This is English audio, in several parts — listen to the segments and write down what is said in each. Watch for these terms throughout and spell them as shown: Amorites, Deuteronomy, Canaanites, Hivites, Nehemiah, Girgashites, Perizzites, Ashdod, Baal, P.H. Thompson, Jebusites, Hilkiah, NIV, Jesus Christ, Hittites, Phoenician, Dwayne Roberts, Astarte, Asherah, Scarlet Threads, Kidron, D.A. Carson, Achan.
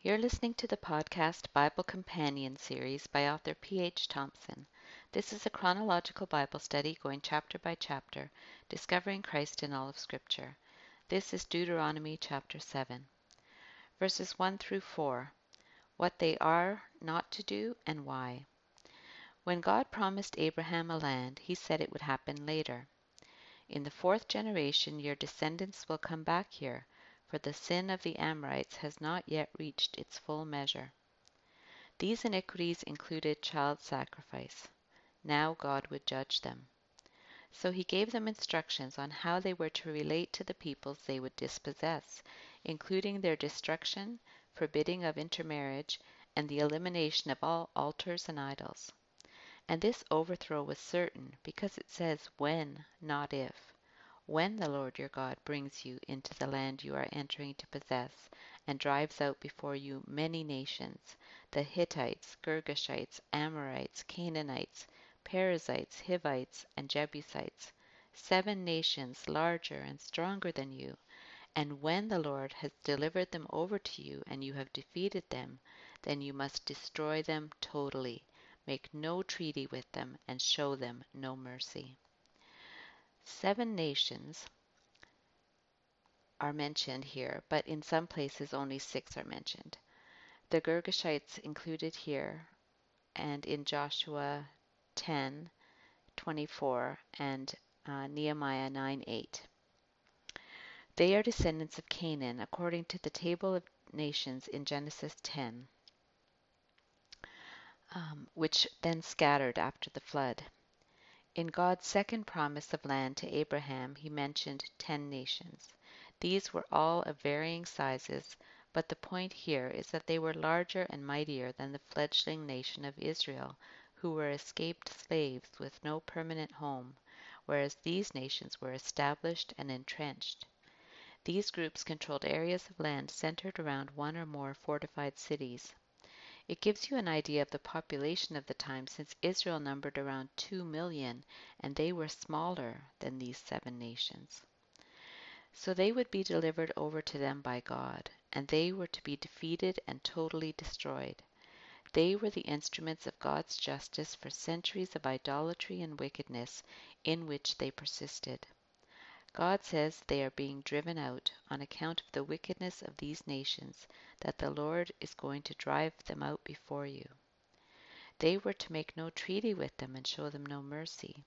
You're listening to the podcast Bible Companion Series by author P.H. Thompson. This is a chronological Bible study going chapter by chapter, discovering Christ in all of Scripture. This is Deuteronomy chapter 7, verses 1 through 4, what they are not to do and why. When God promised Abraham a land, he said it would happen later. In the fourth generation, your descendants will come back here, for the sin of the Amorites has not yet reached its full measure. These iniquities included child sacrifice. Now God would judge them. So he gave them instructions on how they were to relate to the peoples they would dispossess, including their destruction, forbidding of intermarriage, and the elimination of all altars and idols. And this overthrow was certain, because it says when, not if. When the Lord your God brings you into the land you are entering to possess, and drives out before you many nations, the Hittites, Girgashites, Amorites, Canaanites, Perizzites, Hivites, and Jebusites, 7 nations larger and stronger than you, and when the Lord has delivered them over to you and you have defeated them, then you must destroy them totally, make no treaty with them, and show them no mercy. 7 nations are mentioned here, but in some places only 6 are mentioned. The Girgashites included here and in Joshua 10:24 and Nehemiah 9:8. They are descendants of Canaan according to the table of nations in Genesis 10, which then scattered after the flood. In God's second promise of land to Abraham, he mentioned 10 nations. These were all of varying sizes, but the point here is that they were larger and mightier than the fledgling nation of Israel, who were escaped slaves with no permanent home, whereas these nations were established and entrenched. These groups controlled areas of land centered around one or more fortified cities. It gives you an idea of the population of the time, since Israel numbered around 2 million, and they were smaller than these 7 nations. So they would be delivered over to them by God, and they were to be defeated and totally destroyed. They were the instruments of God's justice for centuries of idolatry and wickedness in which they persisted. God says they are being driven out on account of the wickedness of these nations, that the Lord is going to drive them out before you. They were to make no treaty with them and show them no mercy.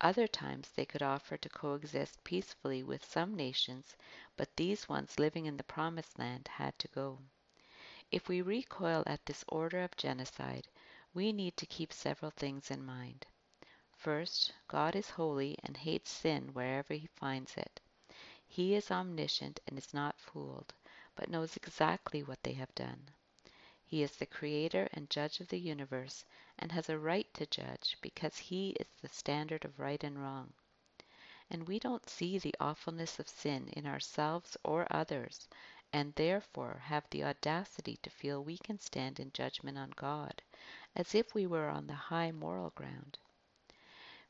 Other times they could offer to coexist peacefully with some nations, but these ones living in the Promised Land had to go. If we recoil at this order of genocide, we need to keep several things in mind. First, God is holy and hates sin wherever he finds it. He is omniscient and is not fooled, but knows exactly what they have done. He is the creator and judge of the universe and has a right to judge because he is the standard of right and wrong. And we don't see the awfulness of sin in ourselves or others, and therefore have the audacity to feel we can stand in judgment on God, as if we were on the high moral ground.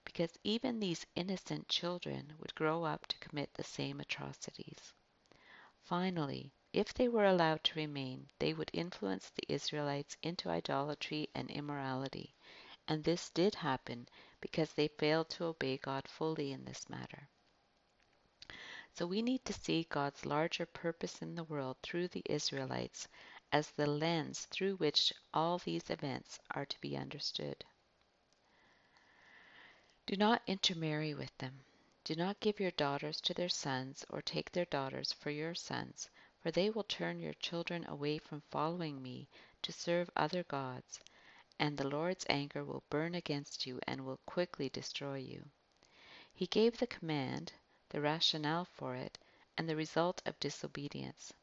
Because even these innocent children would grow up to commit the same atrocities. Finally, if they were allowed to remain, they would influence the Israelites into idolatry and immorality, and this did happen because they failed to obey God fully in this matter. So we need to see God's larger purpose in the world through the Israelites as the lens through which all these events are to be understood. Do not intermarry with them. Do not give your daughters to their sons, or take their daughters for your sons, for they will turn your children away from following me to serve other gods, and the Lord's anger will burn against you and will quickly destroy you. He gave the command, the rationale for it, and the result of disobedience.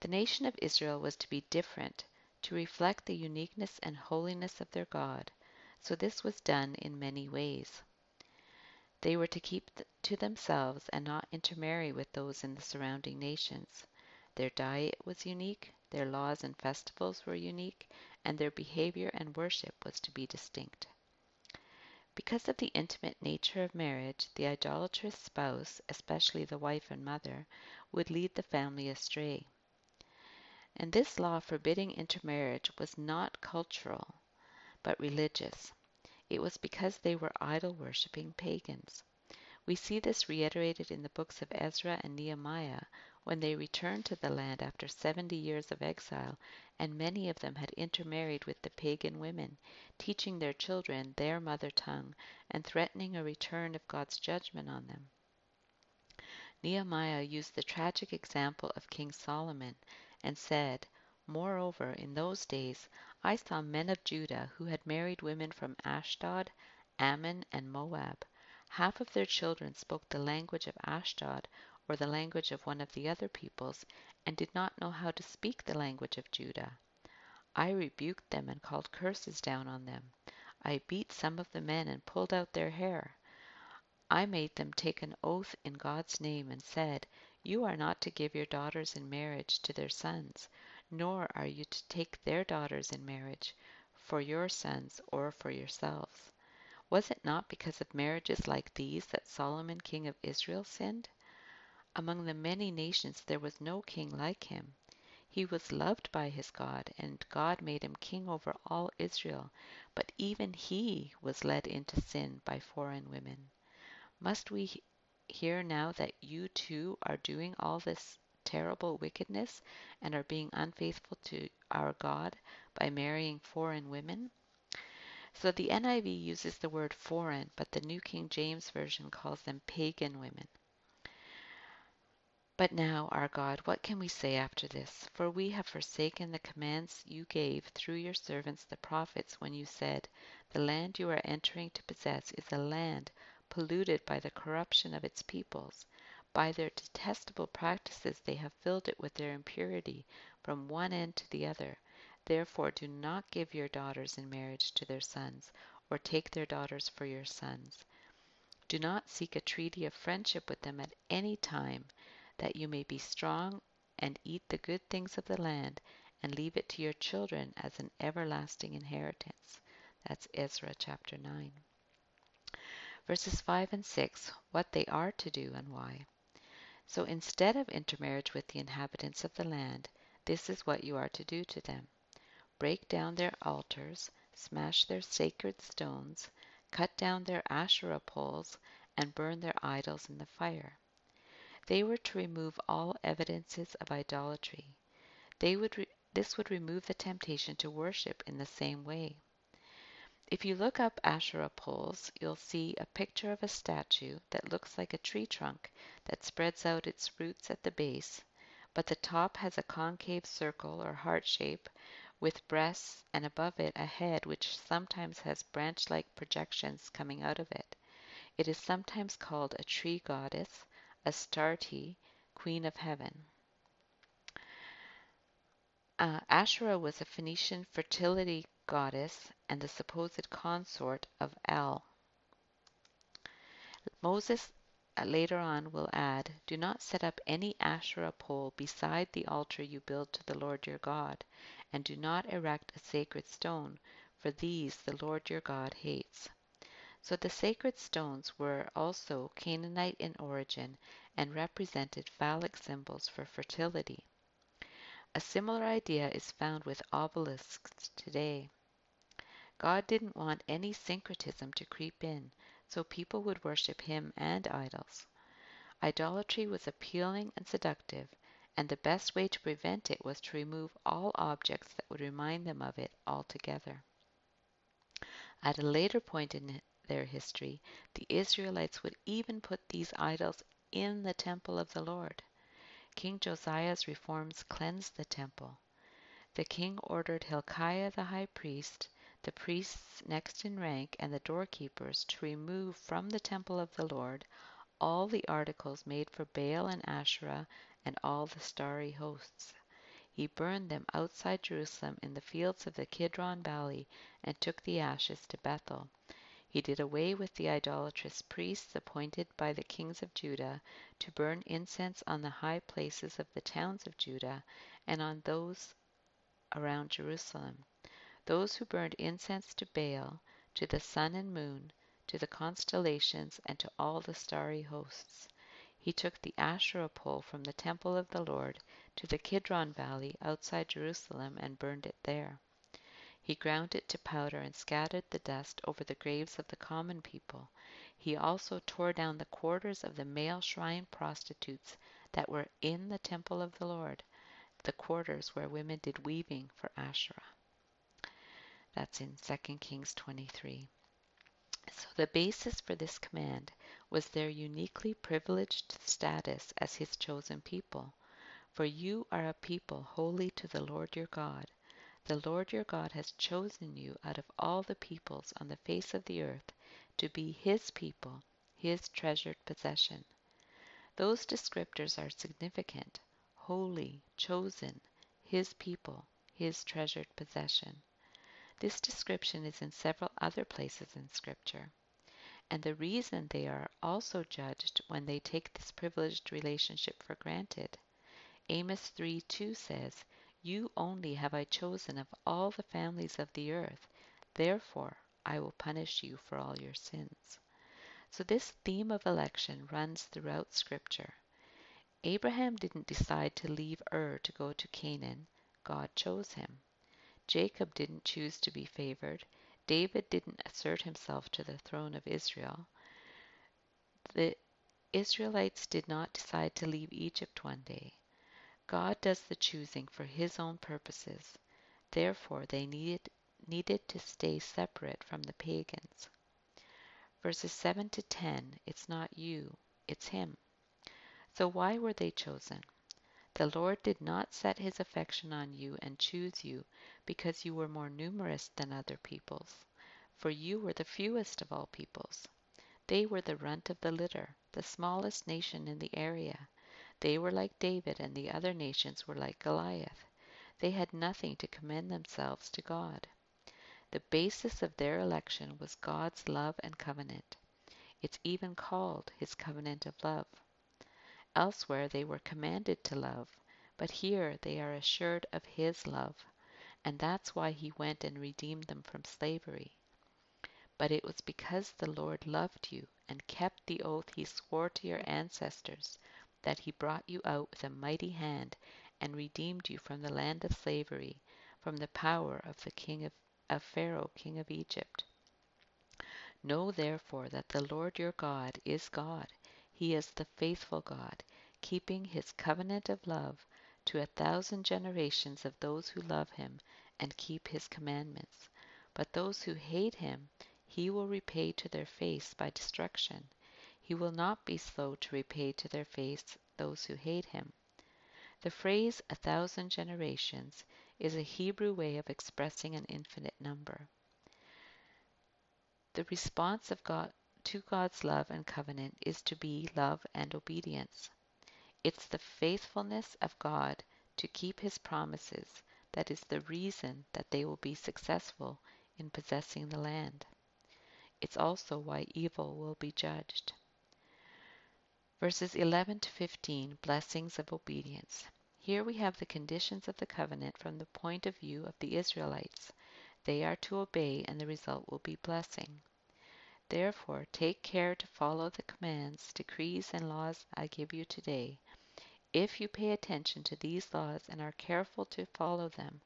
The nation of Israel was to be different, to reflect the uniqueness and holiness of their God. So this was done in many ways. They were to keep to themselves and not intermarry with those in the surrounding nations. Their diet was unique, their laws and festivals were unique, and their behavior and worship was to be distinct. Because of the intimate nature of marriage, the idolatrous spouse, especially the wife and mother, would lead the family astray. and this law forbidding intermarriage was not cultural, but religious. It was because they were idol-worshipping pagans. We see this reiterated in the books of Ezra and Nehemiah, when they returned to the land after 70 years of exile, and many of them had intermarried with the pagan women, teaching their children their mother tongue, and threatening a return of God's judgment on them. Nehemiah used the tragic example of King Solomon, and said, "Moreover, in those days I saw men of Judah who had married women from Ashdod, Ammon, and Moab. Half of their children spoke the language of Ashdod, or the language of one of the other peoples, and did not know how to speak the language of Judah. I rebuked them and called curses down on them. I beat some of the men and pulled out their hair. I made them take an oath in God's name and said, 'You are not to give your daughters in marriage to their sons, nor are you to take their daughters in marriage for your sons or for yourselves.'" Was it not because of marriages like these that Solomon, king of Israel, sinned? Among the many nations there was no king like him. He was loved by his God, and God made him king over all Israel, but even he was led into sin by foreign women. Must we hear now that you too are doing all this terrible wickedness and are being unfaithful to our God by marrying foreign women? So the NIV uses the word foreign, but the New King James Version calls them pagan women. But now, our God, what can we say after this? For we have forsaken the commands you gave through your servants the prophets when you said, "The land you are entering to possess is a land polluted by the corruption of its peoples. By their detestable practices they have filled it with their impurity from one end to the other. Therefore do not give your daughters in marriage to their sons, or take their daughters for your sons. Do not seek a treaty of friendship with them at any time, that you may be strong and eat the good things of the land, and leave it to your children as an everlasting inheritance." That's Ezra chapter 9. Verses 5 and 6, what they are to do and why. So instead of intermarriage with the inhabitants of the land, this is what you are to do to them. Break down their altars, smash their sacred stones, cut down their Asherah poles, and burn their idols in the fire. They were to remove all evidences of idolatry. This would remove the temptation to worship in the same way. If you look up Asherah poles, you'll see a picture of a statue that looks like a tree trunk that spreads out its roots at the base, but the top has a concave circle or heart shape with breasts, and above it a head which sometimes has branch-like projections coming out of it. It is sometimes called a tree goddess, Astarte, Queen of Heaven. Asherah was a Phoenician fertility goddess and the supposed consort of Al. Moses later on will add, "Do not set up any Asherah pole beside the altar you build to the Lord your God, and do not erect a sacred stone, for these the Lord your God hates." So the sacred stones were also Canaanite in origin and represented phallic symbols for fertility. A similar idea is found with obelisks today. God didn't want any syncretism to creep in, so people would worship him and idols. Idolatry was appealing and seductive, and the best way to prevent it was to remove all objects that would remind them of it altogether. At a later point in their history, the Israelites would even put these idols in the temple of the Lord. King Josiah's reforms cleansed the temple. The king ordered Hilkiah the high priest, the priests next in rank, and the doorkeepers to remove from the temple of the Lord all the articles made for Baal and Asherah and all the starry hosts. He burned them outside Jerusalem in the fields of the Kidron Valley and took the ashes to Bethel. He did away with the idolatrous priests appointed by the kings of Judah to burn incense on the high places of the towns of Judah and on those around Jerusalem. Those who burned incense to Baal, to the sun and moon, to the constellations, and to all the starry hosts. he took the Asherah pole from the temple of the Lord to the Kidron Valley outside Jerusalem and burned it there. He ground it to powder and scattered the dust over the graves of the common people. He also tore down the quarters of the male shrine prostitutes that were in the temple of the Lord, the quarters where women did weaving for Asherah. That's in 2 Kings 23. So the basis for this command was their uniquely privileged status as his chosen people. For you are a people holy to the Lord your God. The Lord your God has chosen you out of all the peoples on the face of the earth to be his people, his treasured possession. Those descriptors are significant: holy, chosen, his people, his treasured possession. This description is in several other places in Scripture. And the reason they are also judged when they take this privileged relationship for granted. Amos 3:2 says, "You only have I chosen of all the families of the earth. Therefore, I will punish you for all your sins." So this theme of election runs throughout Scripture. Abraham didn't decide to leave Ur to go to Canaan. God chose him. Jacob didn't choose to be favored. David didn't assert himself to the throne of Israel. The Israelites did not decide to leave Egypt one day. God does the choosing for his own purposes. Therefore, they needed to stay separate from the pagans. Verses 7 to 10, it's not you, it's him. So why were they chosen? The Lord did not set his affection on you and choose you because you were more numerous than other peoples, for you were the fewest of all peoples. They were the runt of the litter, the smallest nation in the area. They were like David, and the other nations were like Goliath. They had nothing to commend themselves to God. The basis of their election was God's love and covenant. It's even called his covenant of love. Elsewhere they were commanded to love, but here they are assured of his love, and that's why he went and redeemed them from slavery. But it was because the Lord loved you and kept the oath he swore to your ancestors, that he brought you out with a mighty hand and redeemed you from the land of slavery, from the power of the Pharaoh, king of Egypt. Know therefore that the Lord your God is God. He is the faithful God, keeping his covenant of love to 1,000 generations of those who love him and keep his commandments. But those who hate him, he will repay to their face by destruction. He will not be slow to repay to their face those who hate him. The phrase 1,000 generations is a Hebrew way of expressing an infinite number. The response of God to God's love and covenant is to be love and obedience. It's the faithfulness of God to keep his promises that is the reason that they will be successful in possessing the land. It's also why evil will be judged. Verses 11 to 15, blessings of obedience. Here we have the conditions of the covenant from the point of view of the Israelites. They are to obey, and the result will be blessing. Therefore, take care to follow the commands, decrees, and laws I give you today. If you pay attention to these laws and are careful to follow them,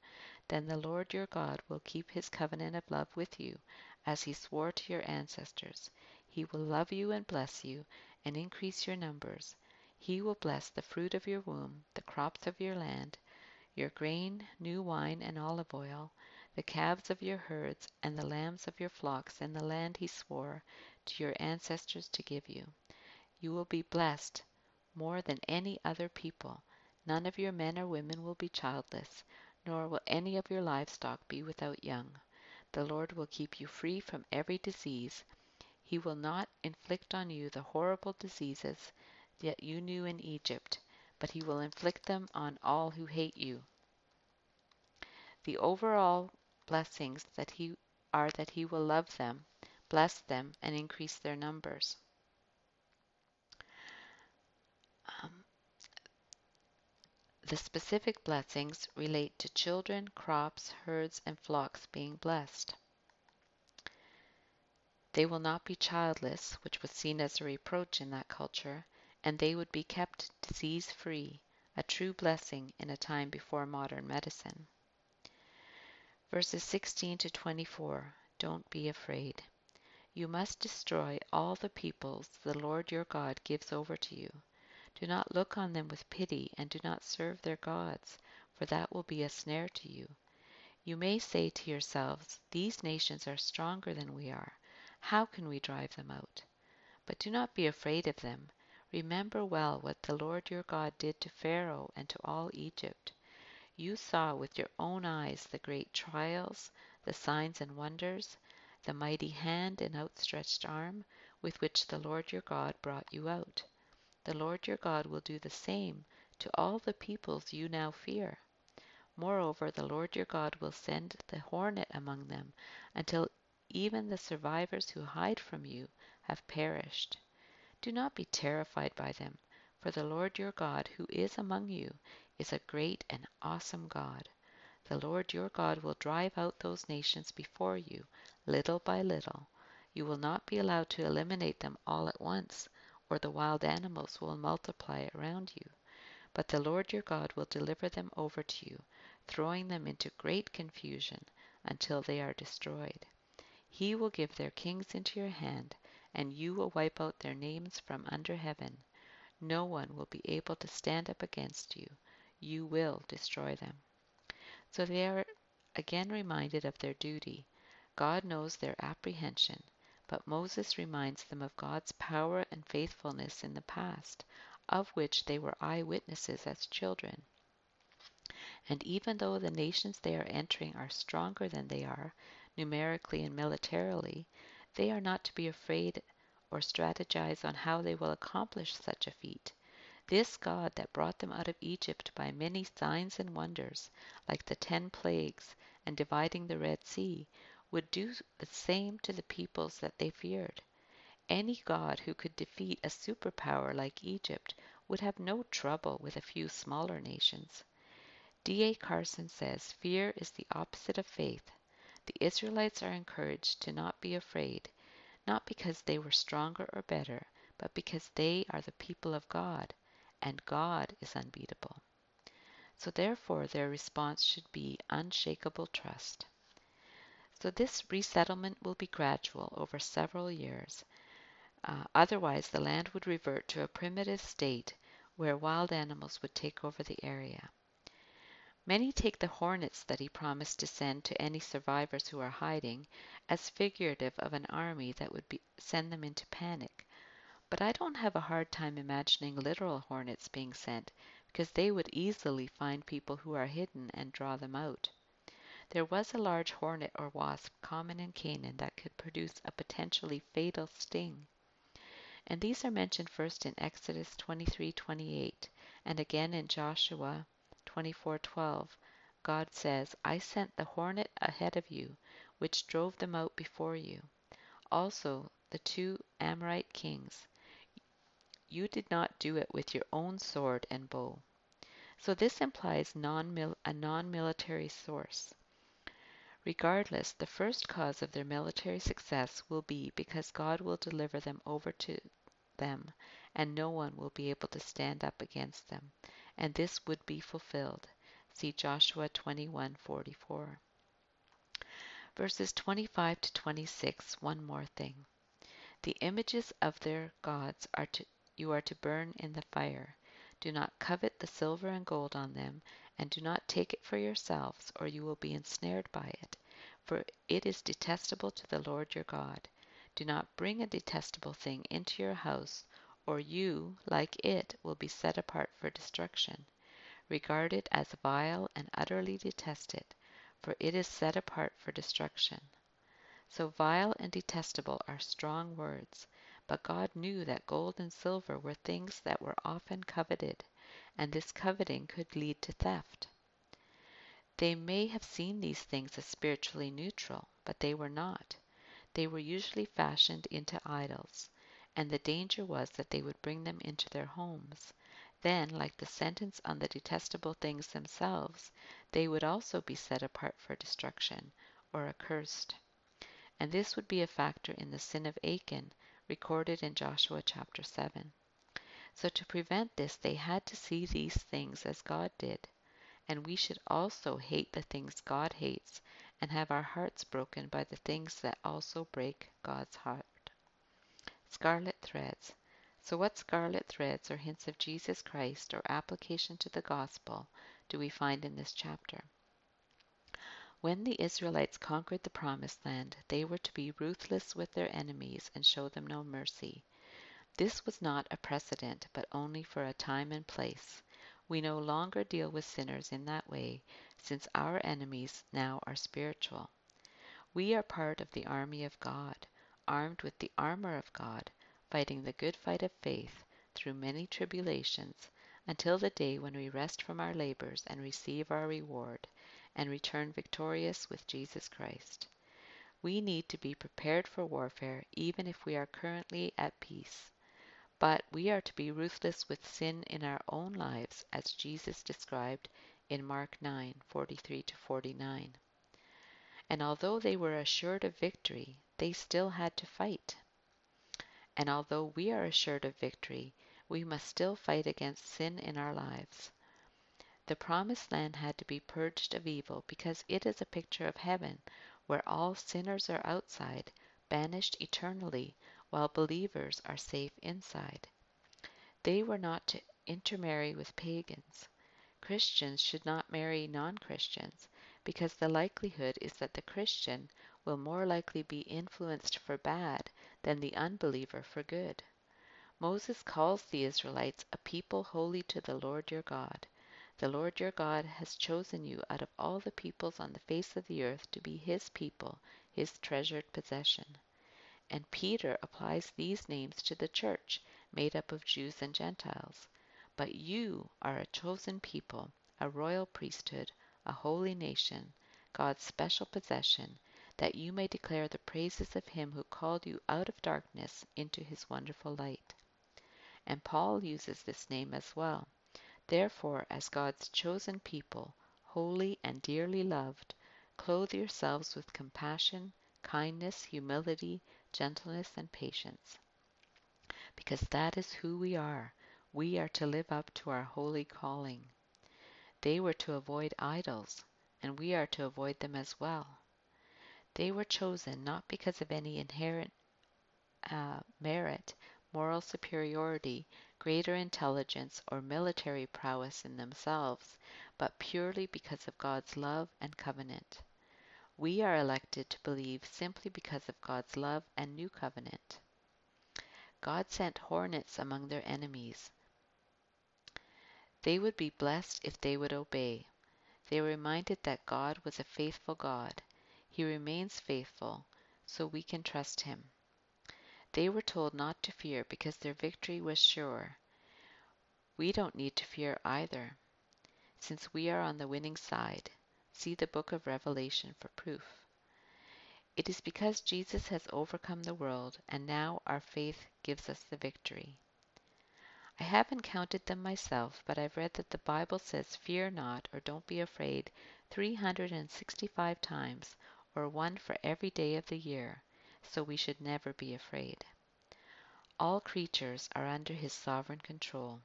then the Lord your God will keep his covenant of love with you, as he swore to your ancestors. He will love you and bless you, and increase your numbers. He will bless the fruit of your womb, the crops of your land, your grain, new wine, and olive oil, the calves of your herds, and the lambs of your flocks, in the land he swore to your ancestors to give you. You will be blessed more than any other people. None of your men or women will be childless, nor will any of your livestock be without young. The Lord will keep you free from every disease. He will not inflict on you the horrible diseases that you knew in Egypt, but he will inflict them on all who hate you. The overall blessings that he will love them, bless them, and increase their numbers. The specific blessings relate to children, crops, herds, and flocks being blessed. They will not be childless, which was seen as a reproach in that culture, and they would be kept disease-free, a true blessing in a time before modern medicine. Verses 16 to 24, don't be afraid. You must destroy all the peoples the Lord your God gives over to you. Do not look on them with pity, and do not serve their gods, for that will be a snare to you. You may say to yourselves, these nations are stronger than we are. How can we drive them out? But do not be afraid of them. Remember well what the Lord your God did to Pharaoh and to all Egypt. You saw with your own eyes the great trials, the signs and wonders, the mighty hand and outstretched arm with which the Lord your God brought you out. The Lord your God will do the same to all the peoples you now fear. Moreover, the Lord your God will send the hornet among them until even the survivors who hide from you have perished. Do not be terrified by them, for the Lord your God who is among you is a great and awesome God. The Lord your God will drive out those nations before you, little by little. You will not be allowed to eliminate them all at once, or the wild animals will multiply around you. But the Lord your God will deliver them over to you, throwing them into great confusion until they are destroyed. He will give their kings into your hand, and you will wipe out their names from under heaven. No one will be able to stand up against you. You will destroy them. So they are again reminded of their duty. God knows their apprehension, but Moses reminds them of God's power and faithfulness in the past, of which they were eyewitnesses as children. And even though the nations they are entering are stronger than they are, numerically and militarily, they are not to be afraid or strategize on how they will accomplish such a feat. This God that brought them out of Egypt by many signs and wonders, like the 10 plagues and dividing the Red Sea, would do the same to the peoples that they feared. Any God who could defeat a superpower like Egypt would have no trouble with a few smaller nations. D.A. Carson says, fear is the opposite of faith. The Israelites are encouraged to not be afraid, not because they were stronger or better, but because they are the people of God, and God is unbeatable. So therefore, their response should be unshakable trust. So this resettlement will be gradual over several years. Otherwise, the land would revert to a primitive state where wild animals would take over the area. Many take the hornets that he promised to send to any survivors who are hiding as figurative of an army that would send them into panic. But I don't have a hard time imagining literal hornets being sent, because they would easily find people who are hidden and draw them out. There was a large hornet or wasp common in Canaan that could produce a potentially fatal sting. And these are mentioned first in Exodus 23:28, and again in Joshua 24:12. God says, I sent the hornet ahead of you, which drove them out before you. Also, the 2 Amorite kings. You did not do it with your own sword and bow. So this implies a non-military source. Regardless, the first cause of their military success will be because God will deliver them over to them, and no one will be able to stand up against them. And this would be fulfilled. See Joshua 21:44. Verses 25 to 26, one more thing. The images of their gods you are to burn in the fire. Do not covet the silver and gold on them, and do not take it for yourselves, or you will be ensnared by it, for it is detestable to the Lord your God. Do not bring a detestable thing into your house, or you, like it, will be set apart for destruction. Regard it as vile and utterly detest it, for it is set apart for destruction. So vile and detestable are strong words. But God knew that gold and silver were things that were often coveted, and this coveting could lead to theft. They may have seen these things as spiritually neutral, but they were not. They were usually fashioned into idols, and the danger was that they would bring them into their homes. Then, like the sentence on the detestable things themselves, they would also be set apart for destruction, or accursed. And this would be a factor in the sin of Achan, recorded in Joshua chapter 7. So to prevent this, they had to see these things as God did. And we should also hate the things God hates and have our hearts broken by the things that also break God's heart. Scarlet Threads. So what scarlet threads or hints of Jesus Christ or application to the gospel do we find in this chapter? When the Israelites conquered the Promised Land, they were to be ruthless with their enemies and show them no mercy. This was not a precedent, but only for a time and place. We no longer deal with sinners in that way, since our enemies now are spiritual. We are part of the army of God, armed with the armor of God, fighting the good fight of faith through many tribulations, until the day when we rest from our labors and receive our reward, and return victorious with Jesus Christ. We need to be prepared for warfare, even if we are currently at peace. But we are to be ruthless with sin in our own lives, as Jesus described in Mark 9:43-49. And although they were assured of victory, they still had to fight. And although we are assured of victory, we must still fight against sin in our lives. The Promised Land had to be purged of evil because it is a picture of heaven, where all sinners are outside, banished eternally, while believers are safe inside. They were not to intermarry with pagans. Christians should not marry non-Christians, because the likelihood is that the Christian will more likely be influenced for bad than the unbeliever for good. Moses calls the Israelites a people holy to the Lord your God. The Lord your God has chosen you out of all the peoples on the face of the earth to be his people, his treasured possession. And Peter applies these names to the church, made up of Jews and Gentiles. But you are a chosen people, a royal priesthood, a holy nation, God's special possession, that you may declare the praises of him who called you out of darkness into his wonderful light. And Paul uses this name as well. Therefore, as God's chosen people, holy and dearly loved, clothe yourselves with compassion, kindness, humility, gentleness, and patience. Because that is who we are. We are to live up to our holy calling. They were to avoid idols, and we are to avoid them as well. They were chosen not because of any inherent merit, moral superiority, greater intelligence, or military prowess in themselves, but purely because of God's love and covenant. We are elected to believe simply because of God's love and new covenant. God sent hornets among their enemies. They would be blessed if they would obey. They were reminded that God was a faithful God. He remains faithful, so we can trust him. They were told not to fear because their victory was sure. We don't need to fear either, since we are on the winning side. See the book of Revelation for proof. It is because Jesus has overcome the world, and now our faith gives us the victory. I haven't counted them myself, but I've read that the Bible says fear not or don't be afraid 365 times, or one for every day of the year. So we should never be afraid. All creatures are under his sovereign control.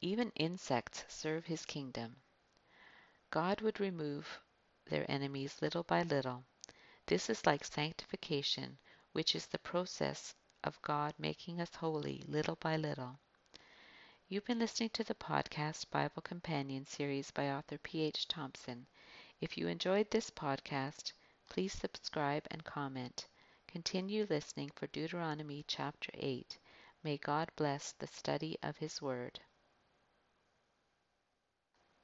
Even insects serve his kingdom. God would remove their enemies little by little. This is like sanctification, which is the process of God making us holy little by little. You've been listening to the podcast Bible Companion series by author P.H. Thompson. If you enjoyed this podcast, please subscribe and comment. Continue listening for Deuteronomy chapter 8. May God bless the study of his word.